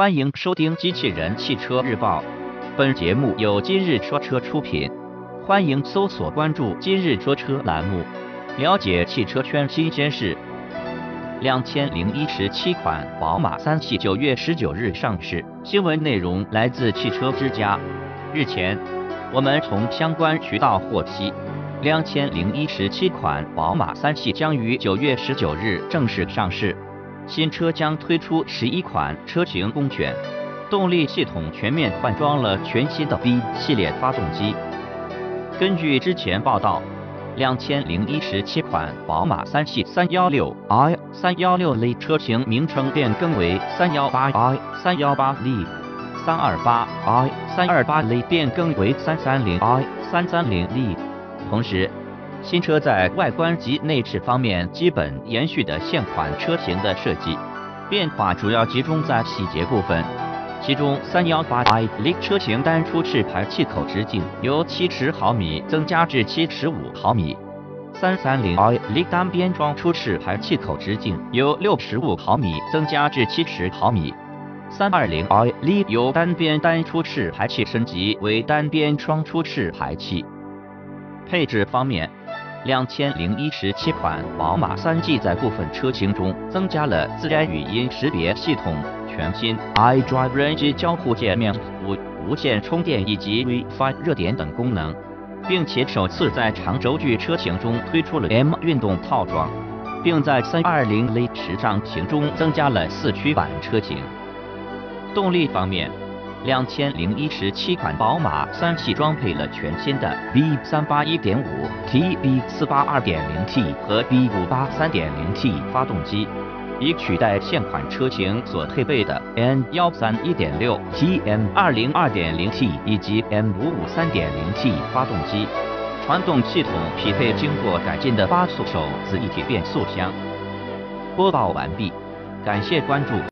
欢迎收听《机器人汽车日报》，本节目由今日说车出品，欢迎搜索关注今日说车栏目，了解汽车圈新鲜事。2017款宝马3系9月19日上市。新闻内容来自汽车之家。日前，我们从相关渠道获悉，2017款宝马3系将于9月19日正式上市。新车将推出11款车型供选，动力系统全面换装了全新的 B 系列发动机。根据之前报道，2017款宝马3系 316i、316L 车型名称变更为 318i、318L、328i、328L 变更为 330i、330L。同时，新车在外观及内饰方面基本延续的现款车型的设计，变化主要集中在细节部分。其中 318i 车型单出气排气口直径由70毫米增加至75毫米 ,330i 单边装出气排气口直径由65毫米增加至70毫米 ,320i 由单边单出气排气升级为单边双出气排气。配置方面，2017款宝马3系在部分车型中增加了自然语音识别系统、全新 iDrive 人机交互界面、无线充电以及 Wi-Fi 热点等功能，并且首次在长轴距车型中推出了 M 运动套装，并在 320L 时尚型中增加了四驱版车型。动力方面，2017款宝马3系装配了全新的 B381.5T、B482.0T 和 B583.0T 发动机，以取代现款车型所配备的 N131.6T、M202.0T 以及 M553.0T 发动机。传动系统匹配经过改进的8速手自一体变速箱。播报完毕，感谢关注。